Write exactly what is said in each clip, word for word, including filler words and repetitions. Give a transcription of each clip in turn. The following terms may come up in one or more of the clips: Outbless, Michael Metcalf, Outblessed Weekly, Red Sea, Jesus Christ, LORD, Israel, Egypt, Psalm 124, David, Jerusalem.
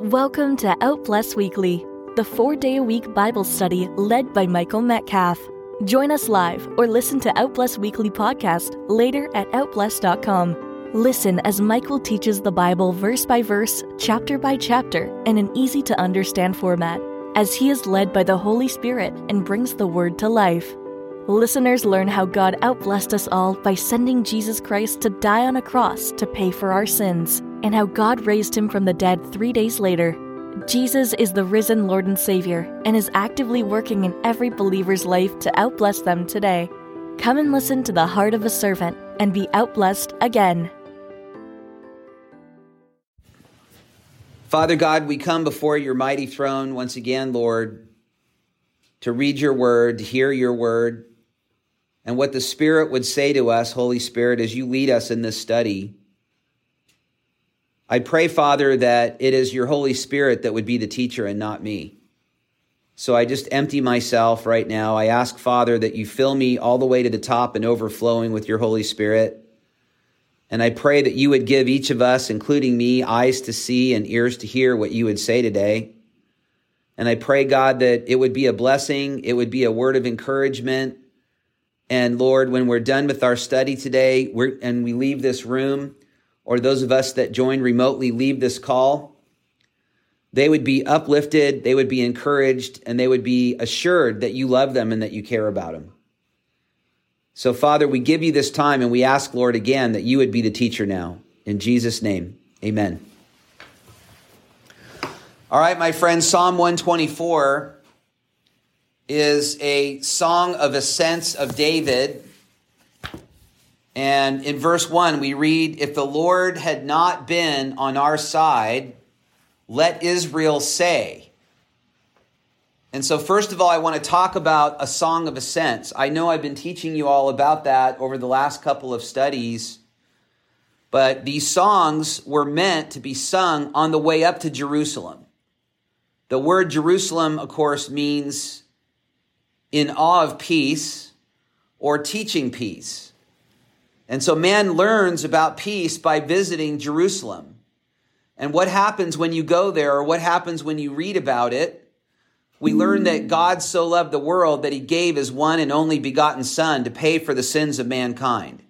Welcome to Outblessed Weekly, the four-day-a-week Bible study led by Michael Metcalf. Join us live or listen to Outblessed Weekly podcast later at Outbless dot com. Listen as Michael teaches the Bible verse by verse, chapter by chapter, in an easy-to-understand format, as he is led by the Holy Spirit and brings the Word to life. Listeners learn how God outblessed us all by sending Jesus Christ to die on a cross to pay for our sins, and how God raised him from the dead three days later. Jesus is the risen Lord and Savior, and is actively working in every believer's life to outbless them today. Come and listen to the heart of a servant, and be outblessed again. Father God, we come before your mighty throne once again, Lord, to read your word, to hear your word, and what the Spirit would say to us, Holy Spirit, as you lead us in this study. I pray, Father, that it is your Holy Spirit that would be the teacher and not me. So I just empty myself right now. I ask, Father, that you fill me all the way to the top and overflowing with your Holy Spirit. And I pray that you would give each of us, including me, eyes to see and ears to hear what you would say today. And I pray, God, that it would be a blessing. It would be a word of encouragement. And Lord, when we're done with our study today we're, and we leave this room, or those of us that join remotely leave this call, they would be uplifted, they would be encouraged, and they would be assured that you love them and that you care about them. So, Father, we give you this time, and we ask, Lord, again, that you would be the teacher now. In Jesus' name, amen. All right, my friends, Psalm one twenty-four is a song of ascents of David. And in verse one, we read, "If the Lord had not been on our side, let Israel say." And so first of all, I want to talk about a song of ascents. I know I've been teaching you all about that over the last couple of studies, but these songs were meant to be sung on the way up to Jerusalem. The word Jerusalem, of course, means in awe of peace or teaching peace. And so man learns about peace by visiting Jerusalem. And what happens when you go there, or what happens when you read about it? We learn that God so loved the world that he gave his one and only begotten Son to pay for the sins of mankind.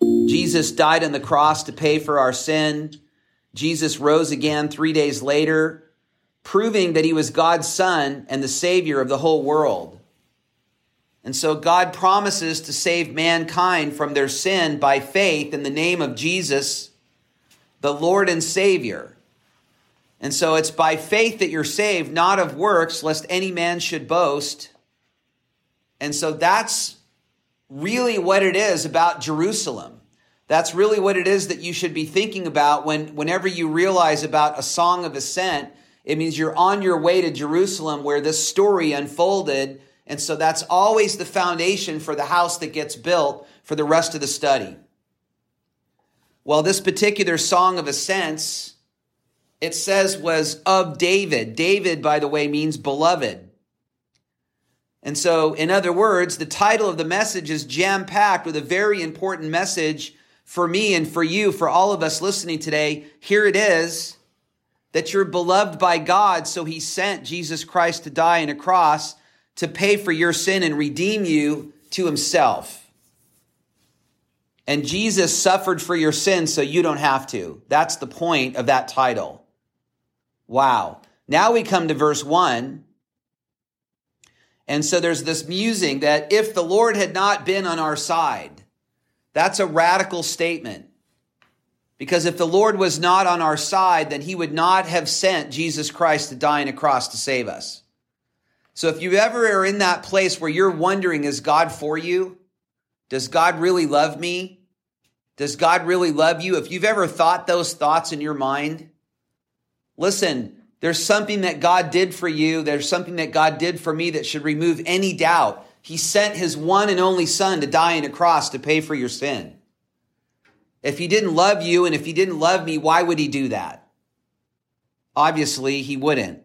Jesus died on the cross to pay for our sin. Jesus rose again three days later, proving that he was God's Son and the Savior of the whole world. And so God promises to save mankind from their sin by faith in the name of Jesus, the Lord and Savior. And so it's by faith that you're saved, not of works, lest any man should boast. And so that's really what it is about Jerusalem. That's really what it is that you should be thinking about when, whenever you realize about a song of ascent. It means you're on your way to Jerusalem where this story unfolded. And so that's always the foundation for the house that gets built for the rest of the study. Well, this particular song of ascents, it says, was of David. David, by the way, means beloved. And so, in other words, the title of the message is jam-packed with a very important message for me and for you, for all of us listening today. Here it is, that you're beloved by God, so he sent Jesus Christ to die on a cross to pay for your sin and redeem you to himself. And Jesus suffered for your sin so you don't have to. That's the point of that title. Wow. Now we come to verse one. And so there's this musing that if the Lord had not been on our side, that's a radical statement. Because if the Lord was not on our side, then he would not have sent Jesus Christ to die on a cross to save us. So if you ever are in that place where you're wondering, is God for you? Does God really love me? Does God really love you? If you've ever thought those thoughts in your mind, listen, there's something that God did for you. There's something that God did for me that should remove any doubt. He sent his one and only Son to die on a cross to pay for your sin. If he didn't love you and if he didn't love me, why would he do that? Obviously, he wouldn't.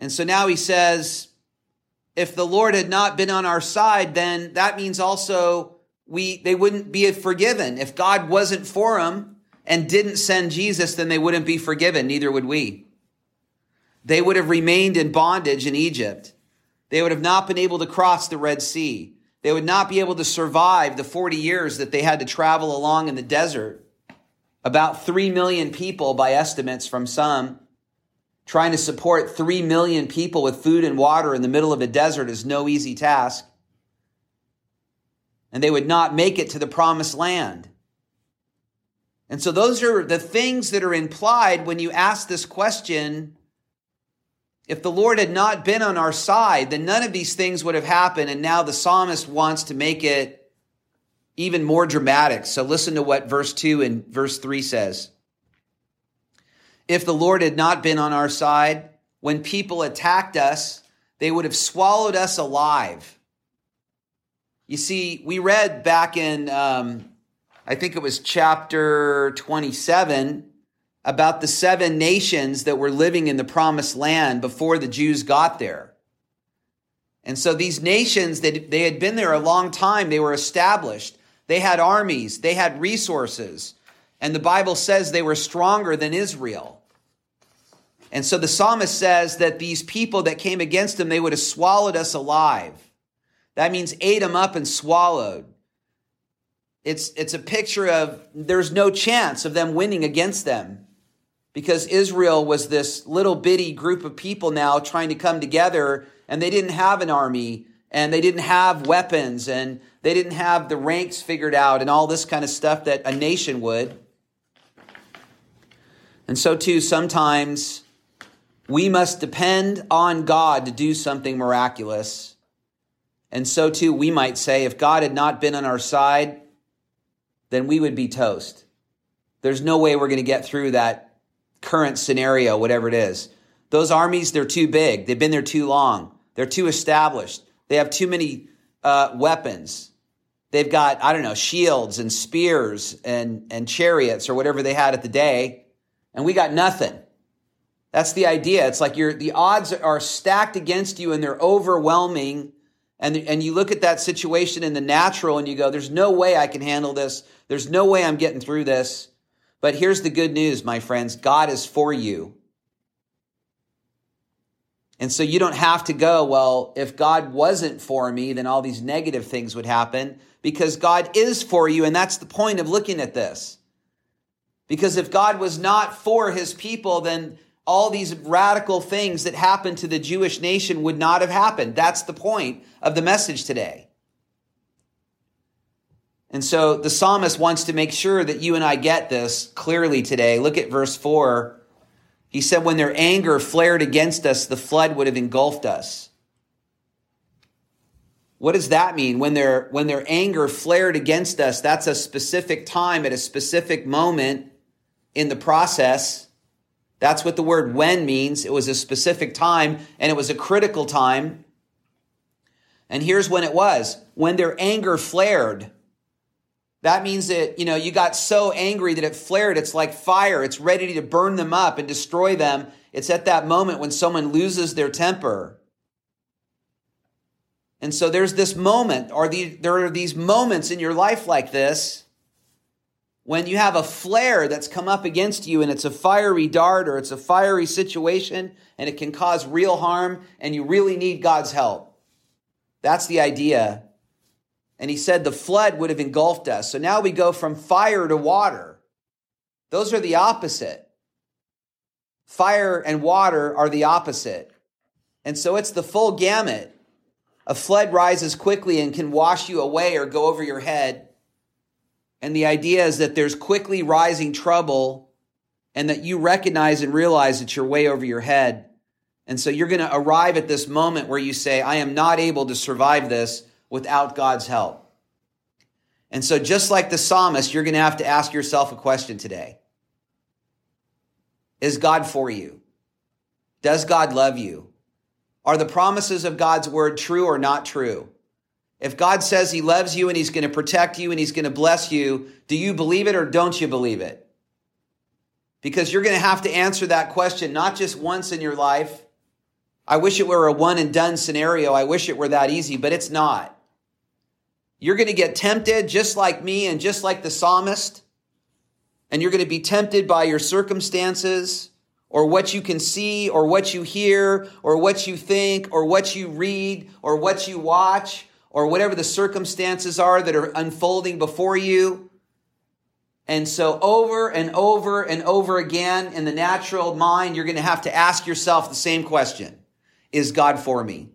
And so now he says, if the Lord had not been on our side, then that means also we they wouldn't be forgiven. If God wasn't for them, and didn't send Jesus, then they wouldn't be forgiven. Neither would we. They would have remained in bondage in Egypt. They would have not been able to cross the Red Sea. They would not be able to survive the forty years that they had to travel along in the desert. About three million people by estimates from some. Trying to support three million people with food and water in the middle of a desert is no easy task. And they would not make it to the promised land. And so those are the things that are implied when you ask this question. If the Lord had not been on our side, then none of these things would have happened. And now the psalmist wants to make it even more dramatic. So listen to what verse two and verse three says. If the Lord had not been on our side, when people attacked us, they would have swallowed us alive. You see, we read back in, um, I think it was chapter twenty-seven, about the seven nations that were living in the promised land before the Jews got there. And so these nations, they, they had been there a long time. They were established. They had armies. They had resources. And the Bible says they were stronger than Israel. And so the psalmist says that these people that came against them, they would have swallowed us alive. That means ate them up and swallowed. It's, it's a picture of there's no chance of them winning against them, because Israel was this little bitty group of people now trying to come together, and they didn't have an army, and they didn't have weapons, and they didn't have the ranks figured out and all this kind of stuff that a nation would. And so too, sometimes we must depend on God to do something miraculous. And so too, we might say, if God had not been on our side, then we would be toast. There's no way we're going to get through that current scenario, whatever it is. Those armies, they're too big. They've been there too long. They're too established. They have too many uh, weapons. They've got, I don't know, shields and spears and, and chariots or whatever they had at the day. And we got nothing. That's the idea. It's like you're, the odds are stacked against you and they're overwhelming. And, and you look at that situation in the natural and you go, there's no way I can handle this. There's no way I'm getting through this. But here's the good news, my friends. God is for you. And so you don't have to go, well, if God wasn't for me, then all these negative things would happen, because God is for you. And that's the point of looking at this. Because if God was not for his people, then all these radical things that happened to the Jewish nation would not have happened. That's the point of the message today. And so the psalmist wants to make sure that you and I get this clearly today. Look at verse four. He said, when their anger flared against us, the flood would have engulfed us. What does that mean? When their, when their anger flared against us, that's a specific time at a specific moment in the process. That's what the word when means. It was a specific time, and it was a critical time. And here's when it was. When their anger flared. That means that, you know, you got so angry that it flared. It's like fire. It's ready to burn them up and destroy them. It's at that moment when someone loses their temper. And so there's this moment, or the, there are these moments in your life like this, when you have a flare that's come up against you, and it's a fiery dart, or it's a fiery situation, and it can cause real harm, and you really need God's help. That's the idea. And he said the flood would have engulfed us. So now we go from fire to water. Those are the opposite. Fire and water are the opposite. And so it's the full gamut. A flood rises quickly and can wash you away or go over your head. And the idea is that there's quickly rising trouble, and that you recognize and realize that you're way over your head. And so you're going to arrive at this moment where you say, I am not able to survive this without God's help. And so just like the psalmist, you're going to have to ask yourself a question today. Is God for you? Does God love you? Are the promises of God's word true or not true? If God says he loves you and he's going to protect you and he's going to bless you, do you believe it or don't you believe it? Because you're going to have to answer that question, not just once in your life. I wish it were a one and done scenario. I wish it were that easy, but it's not. You're going to get tempted just like me and just like the psalmist. and you're going to be tempted by your circumstances or what you can see or what you hear or what you think or what you read or what you watch or whatever the circumstances are that are unfolding before you. And so over and over and over again in the natural mind, you're going to have to ask yourself the same question. Is God for me?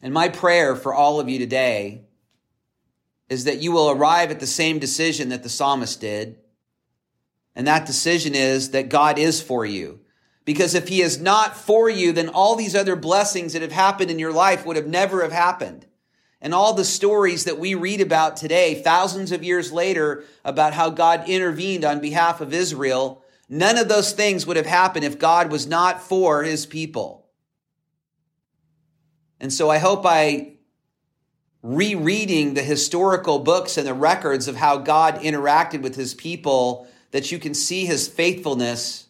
And my prayer for all of you today is that you will arrive at the same decision that the psalmist did. And that decision is that God is for you. Because if he is not for you, then all these other blessings that have happened in your life would have never have happened. And all the stories that we read about today, thousands of years later, about how God intervened on behalf of Israel, none of those things would have happened if God was not for his people. And so I hope by rereading the historical books and the records of how God interacted with his people, that you can see his faithfulness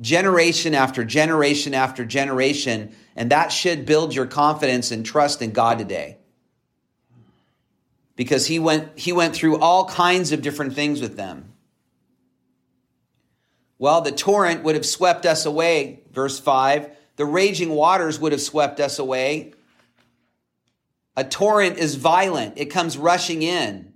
generation after generation after generation. And that should build your confidence and trust in God today. Because he went, he went through all kinds of different things with them. Well, the torrent would have swept us away, verse five. The raging waters would have swept us away. A torrent is violent. It comes rushing in.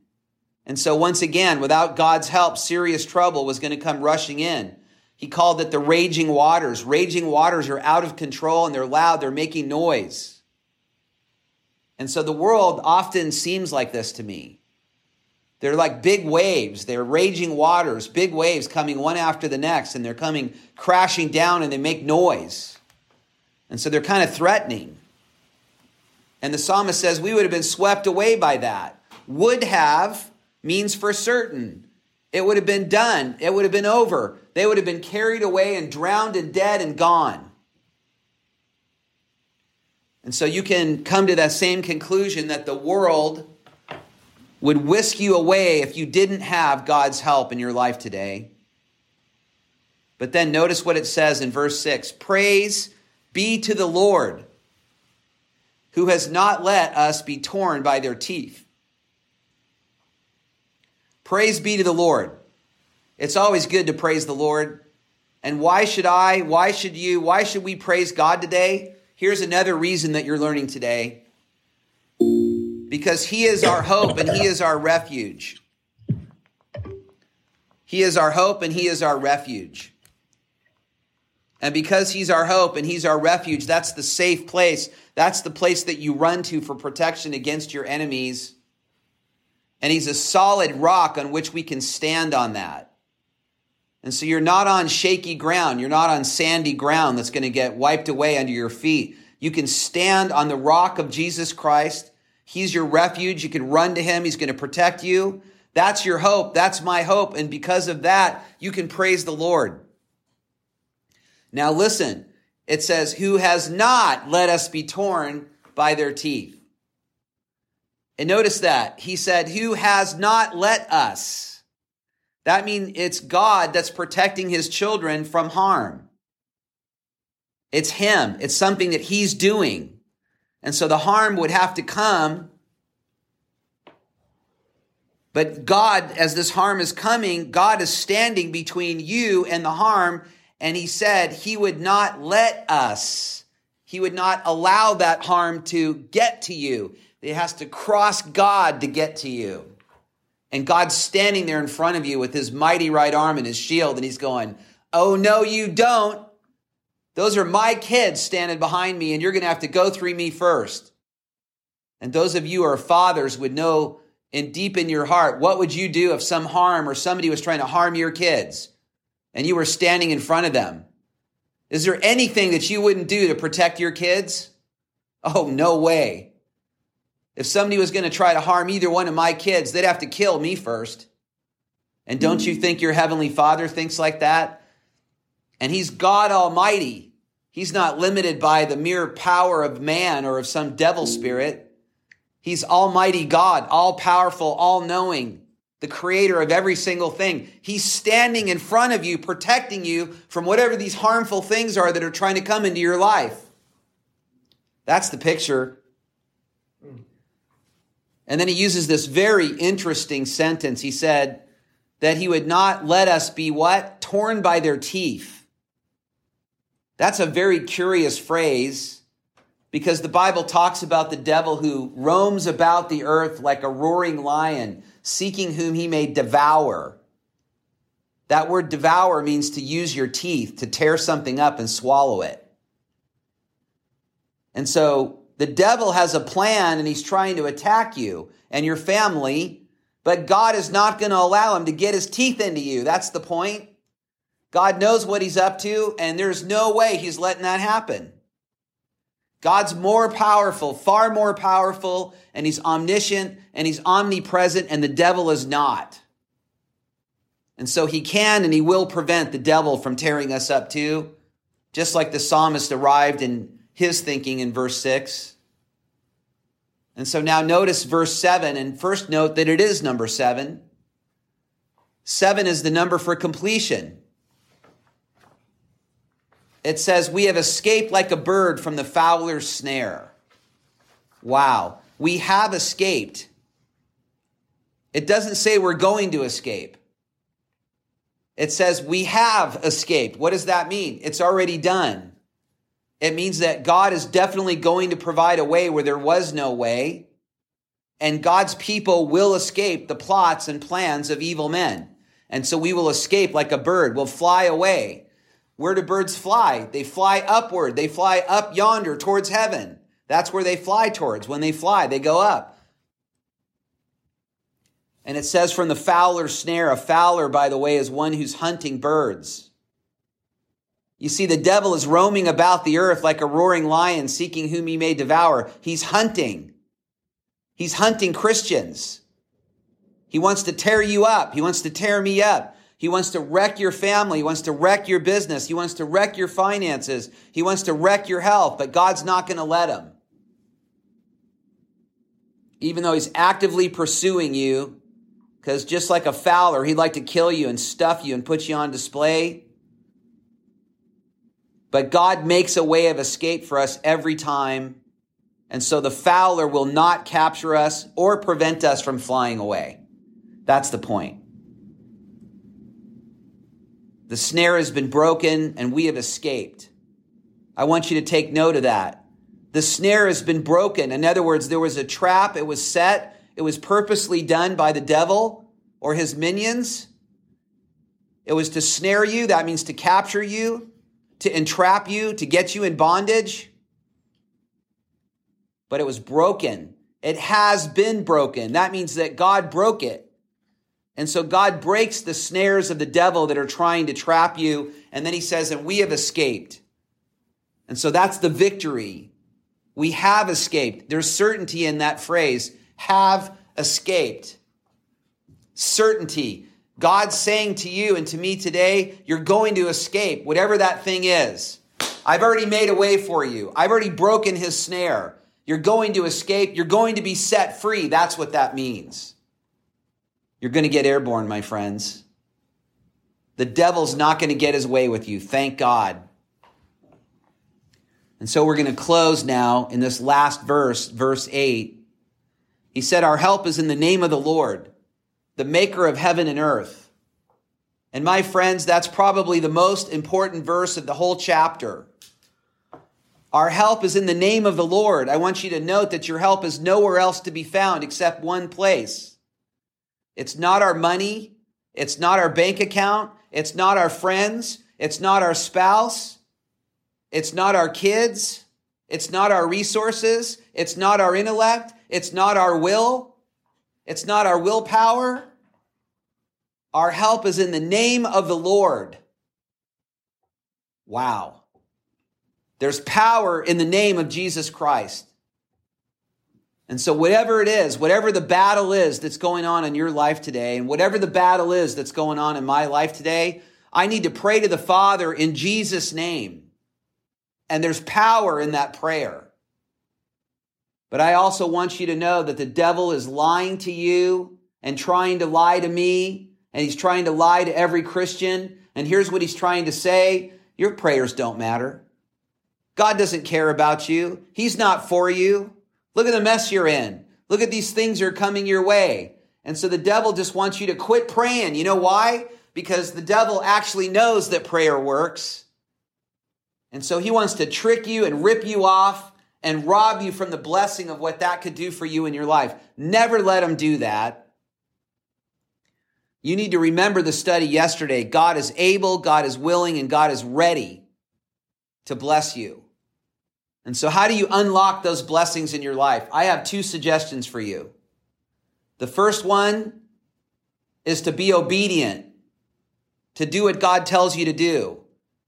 And so once again, without God's help, serious trouble was going to come rushing in. He called it the raging waters. Raging waters are out of control and they're loud. They're making noise. And so the world often seems like this to me. They're like big waves. They're raging waters, big waves coming one after the next, and they're coming crashing down and they make noise. And so they're kind of threatening. And the psalmist says we would have been swept away by that. Would have means for certain. It would have been done. It would have been over. They would have been carried away and drowned and dead and gone. And so you can come to that same conclusion that the world would whisk you away if you didn't have God's help in your life today. But then notice what it says in verse six. Praise be to the Lord, who has not let us be torn by their teeth. Praise be to the Lord. It's always good to praise the Lord. And why should I, why should you, why should we praise God today? Here's another reason that you're learning today. Because he is our hope and he is our refuge. He is our hope and he is our refuge. And because he's our hope and he's our refuge, that's the safe place. That's the place that you run to for protection against your enemies. And he's a solid rock on which we can stand on that. And so you're not on shaky ground. You're not on sandy ground that's going to get wiped away under your feet. You can stand on the rock of Jesus Christ. He's your refuge. You can run to him. He's going to protect you. That's your hope. That's my hope. And because of that, you can praise the Lord. Now listen, it says, who has not let us be torn by their teeth. And notice that. He said, who has not let us. That means it's God that's protecting his children from harm. It's him. It's something that he's doing. And so the harm would have to come. But God, as this harm is coming, God is standing between you and the harm. And he said he would not let us. He would not allow that harm to get to you. It has to cross God to get to you. And God's standing there in front of you with his mighty right arm and his shield. And he's going, oh, no, you don't. Those are my kids standing behind me and you're going to have to go through me first. And those of you who are fathers would know in deep in your heart, what would you do if some harm or somebody was trying to harm your kids and you were standing in front of them? Is there anything that you wouldn't do to protect your kids? Oh, no way. If somebody was going to try to harm either one of my kids, they'd have to kill me first. And don't you think your heavenly Father thinks like that? And he's God Almighty. He's not limited by the mere power of man or of some devil spirit. He's Almighty God, all powerful, all knowing, the creator of every single thing. He's standing in front of you, protecting you from whatever these harmful things are that are trying to come into your life. That's the picture. And then he uses this very interesting sentence. He said, that he would not let us be what? Torn by their teeth. That's a very curious phrase, because the Bible talks about the devil who roams about the earth like a roaring lion, seeking whom he may devour. That word devour means to use your teeth to tear something up and swallow it. And so the devil has a plan, and he's trying to attack you and your family, but God is not going to allow him to get his teeth into you. That's the point. God knows what he's up to, and there's no way he's letting that happen. God's more powerful, far more powerful, and he's omniscient, and he's omnipresent, and the devil is not. And so he can and he will prevent the devil from tearing us up too, just like the psalmist arrived in his thinking in verse six. And so now notice verse seven, and first note that it is number seven. Seven is the number for completion. It says, we have escaped like a bird from the fowler's snare. Wow. We have escaped. It doesn't say we're going to escape. It says we have escaped. What does that mean? It's already done. It means that God is definitely going to provide a way where there was no way, and God's people will escape the plots and plans of evil men. And so we will escape like a bird. We'll fly away. Where do birds fly? They fly upward. They fly up yonder towards heaven. That's where they fly towards. When they fly, they go up. And it says from the fowler's snare. A fowler, by the way, is one who's hunting birds. You see, the devil is roaming about the earth like a roaring lion, seeking whom he may devour. He's hunting. He's hunting Christians. He wants to tear you up. He wants to tear me up. He wants to wreck your family. He wants to wreck your business. He wants to wreck your finances. He wants to wreck your health, but God's not going to let him. Even though he's actively pursuing you, because just like a fowler, he'd like to kill you and stuff you and put you on display. But God makes a way of escape for us every time. And so the fowler will not capture us or prevent us from flying away. That's the point. The snare has been broken and we have escaped. I want you to take note of that. The snare has been broken. In other words, there was a trap. It was set. It was purposely done by the devil or his minions. It was to snare you. That means to capture you, to entrap you, to get you in bondage. But it was broken. It has been broken. That means that God broke it. And so God breaks the snares of the devil that are trying to trap you. And then he says, and we have escaped. And so that's the victory. We have escaped. There's certainty in that phrase. Have escaped. Certainty. God's saying to you and to me today, you're going to escape, whatever that thing is. I've already made a way for you. I've already broken his snare. You're going to escape. You're going to be set free. That's what that means. You're going to get airborne, my friends. The devil's not going to get his way with you. Thank God. And so we're going to close now in this last verse, verse eight. He said, our help is in the name of the Lord, the maker of heaven and earth. And my friends, that's probably the most important verse of the whole chapter. Our help is in the name of the Lord. I want you to note that your help is nowhere else to be found except one place. It's not our money. It's not our bank account. It's not our friends. It's not our spouse. It's not our kids. It's not our resources. It's not our intellect. It's not our will. It's not our willpower. Our help is in the name of the Lord. Wow. There's power in the name of Jesus Christ. And so whatever it is, whatever the battle is that's going on in your life today, and whatever the battle is that's going on in my life today, I need to pray to the Father in Jesus' name. And there's power in that prayer. But I also want you to know that the devil is lying to you and trying to lie to me, and he's trying to lie to every Christian. And here's what he's trying to say. Your prayers don't matter. God doesn't care about you. He's not for you. Look at the mess you're in. Look at these things that are coming your way. And so the devil just wants you to quit praying. You know why? Because the devil actually knows that prayer works. And so he wants to trick you and rip you off and rob you from the blessing of what that could do for you in your life. Never let him do that. You need to remember the study yesterday. God is able, God is willing, and God is ready to bless you. And so how do you unlock those blessings in your life? I have two suggestions for you. The first one is to be obedient, to do what God tells you to do.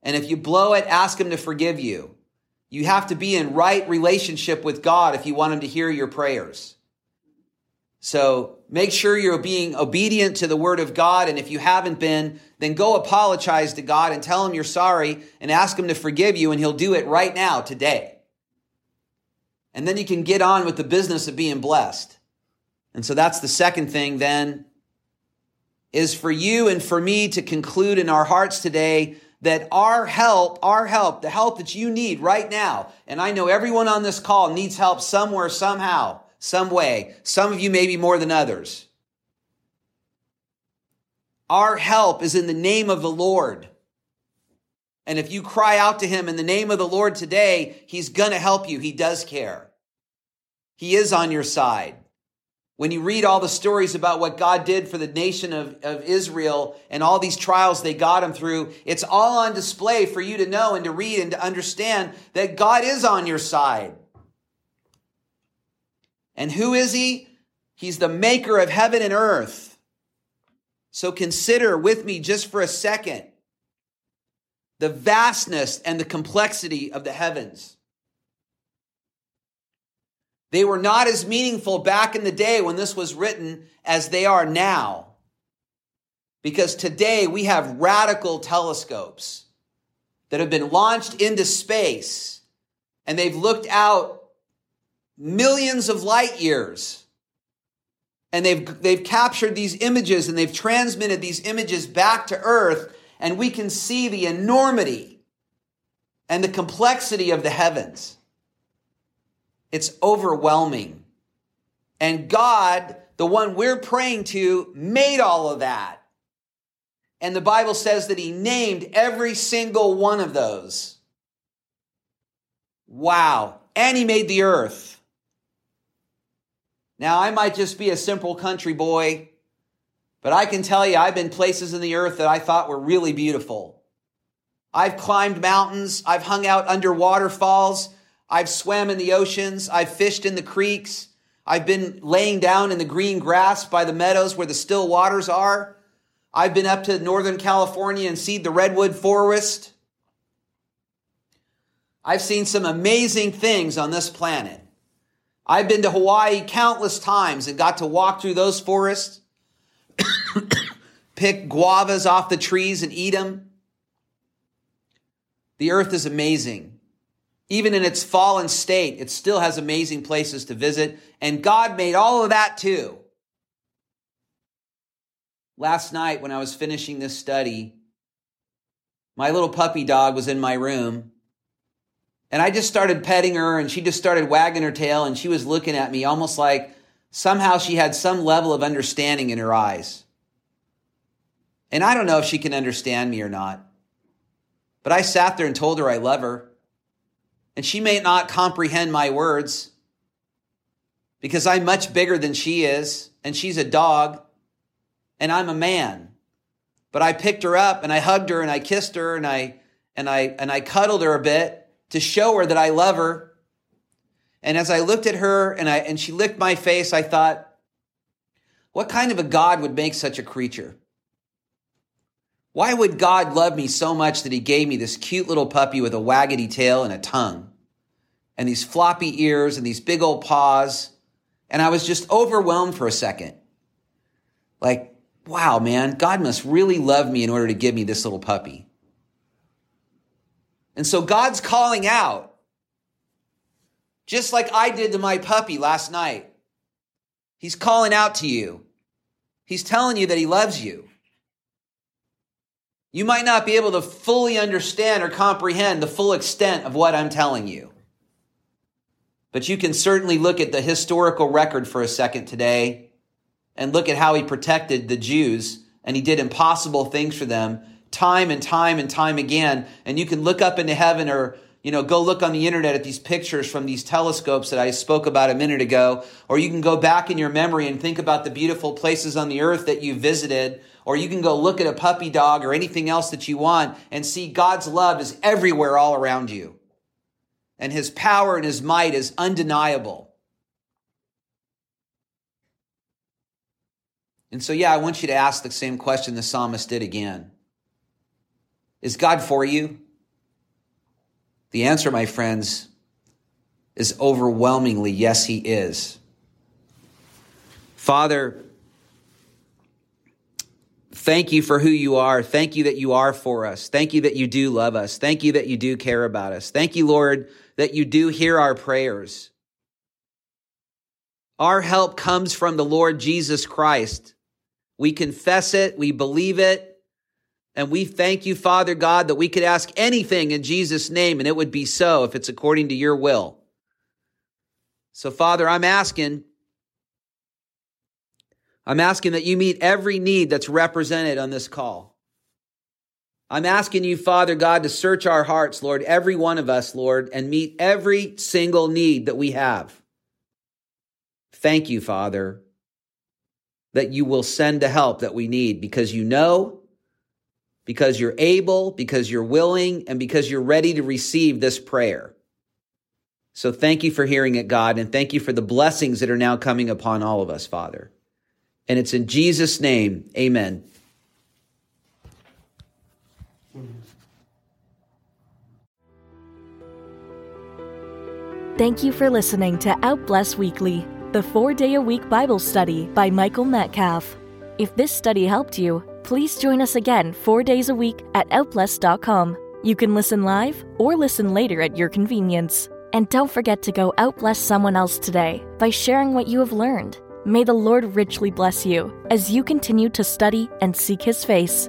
And if you blow it, ask him to forgive you. You have to be in right relationship with God if you want him to hear your prayers. So make sure you're being obedient to the word of God. And if you haven't been, then go apologize to God and tell him you're sorry and ask him to forgive you. And he'll do it right now, today. And then you can get on with the business of being blessed. And so that's the second thing then, is for you and for me to conclude in our hearts today that our help, our help, the help that you need right now, and I know everyone on this call needs help somewhere, somehow, some way. Some of you maybe more than others. Our help is in the name of the Lord. And if you cry out to him in the name of the Lord today, he's going to help you. He does care. He is on your side. When you read all the stories about what God did for the nation of, of Israel and all these trials they got him through, it's all on display for you to know and to read and to understand that God is on your side. And who is he? He's the maker of heaven and earth. So consider with me just for a second the vastness and the complexity of the heavens. They were not as meaningful back in the day when this was written as they are now. Because today we have radical telescopes that have been launched into space, and they've looked out millions of light years. And they've, they've captured these images and they've transmitted these images back to earth. And we can see the enormity and the complexity of the heavens. It's overwhelming. And God, the one we're praying to, made all of that. And the Bible says that he named every single one of those. Wow. And he made the earth. Now, I might just be a simple country boy, but I can tell you I've been places in the earth that I thought were really beautiful. I've climbed mountains. I've hung out under waterfalls. I've swam in the oceans. I've fished in the creeks. I've been laying down in the green grass by the meadows where the still waters are. I've been up to Northern California and seen the redwood forest. I've seen some amazing things on this planet. I've been to Hawaii countless times and got to walk through those forests, pick guavas off the trees and eat them. The earth is amazing. Even in its fallen state, it still has amazing places to visit. And God made all of that too. Last night when I was finishing this study, my little puppy dog was in my room. And I just started petting her, and she just started wagging her tail, and she was looking at me almost like somehow she had some level of understanding in her eyes. And I don't know if she can understand me or not, but I sat there and told her I love her. And she may not comprehend my words because I'm much bigger than she is, and she's a dog, and I'm a man. But I picked her up, and I hugged her, and I kissed her, and I and I and I cuddled her a bit, to show her that I love her. And as I looked at her and I and she licked my face, I thought, what kind of a God would make such a creature? Why would God love me so much that he gave me this cute little puppy with a waggedy tail and a tongue and these floppy ears and these big old paws? And I was just overwhelmed for a second. Like, wow, man, God must really love me in order to give me this little puppy. And so God's calling out, just like I did to my puppy last night. He's calling out to you. He's telling you that he loves you. You might not be able to fully understand or comprehend the full extent of what I'm telling you. But you can certainly look at the historical record for a second today And look at how he protected the Jews, and he did impossible things for them time and time and time again. And you can look up into heaven, or, you know, go look on the internet at these pictures from these telescopes that I spoke about a minute ago, or you can go back in your memory and think about the beautiful places on the earth that you visited, or you can go look at a puppy dog or anything else that you want and see God's love is everywhere all around you. And his power and his might is undeniable. And so, yeah, I want you to ask the same question the psalmist did again. Is God for you? The answer, my friends, is overwhelmingly yes, he is. Father, thank you for who you are. Thank you that you are for us. Thank you that you do love us. Thank you that you do care about us. Thank you, Lord, that you do hear our prayers. Our help comes from the Lord Jesus Christ. We confess it, we believe it, and we thank you, Father God, that we could ask anything in Jesus' name, and it would be so if it's according to your will. So, Father, I'm asking, I'm asking that you meet every need that's represented on this call. I'm asking you, Father God, to search our hearts, Lord, every one of us, Lord, and meet every single need that we have. Thank you, Father, that you will send the help that we need, because you know, because you're able, because you're willing, and because you're ready to receive this prayer. So thank you for hearing it, God, and thank you for the blessings that are now coming upon all of us, Father. And it's in Jesus' name, amen. Thank you for listening to Outblessed Weekly, the four-day-a-week Bible study by Michael Metcalf. If this study helped you, please join us again four days a week at Outbless dot com. You can listen live or listen later at your convenience. And don't forget to go outbless someone else today by sharing what you have learned. May the Lord richly bless you as you continue to study and seek his face.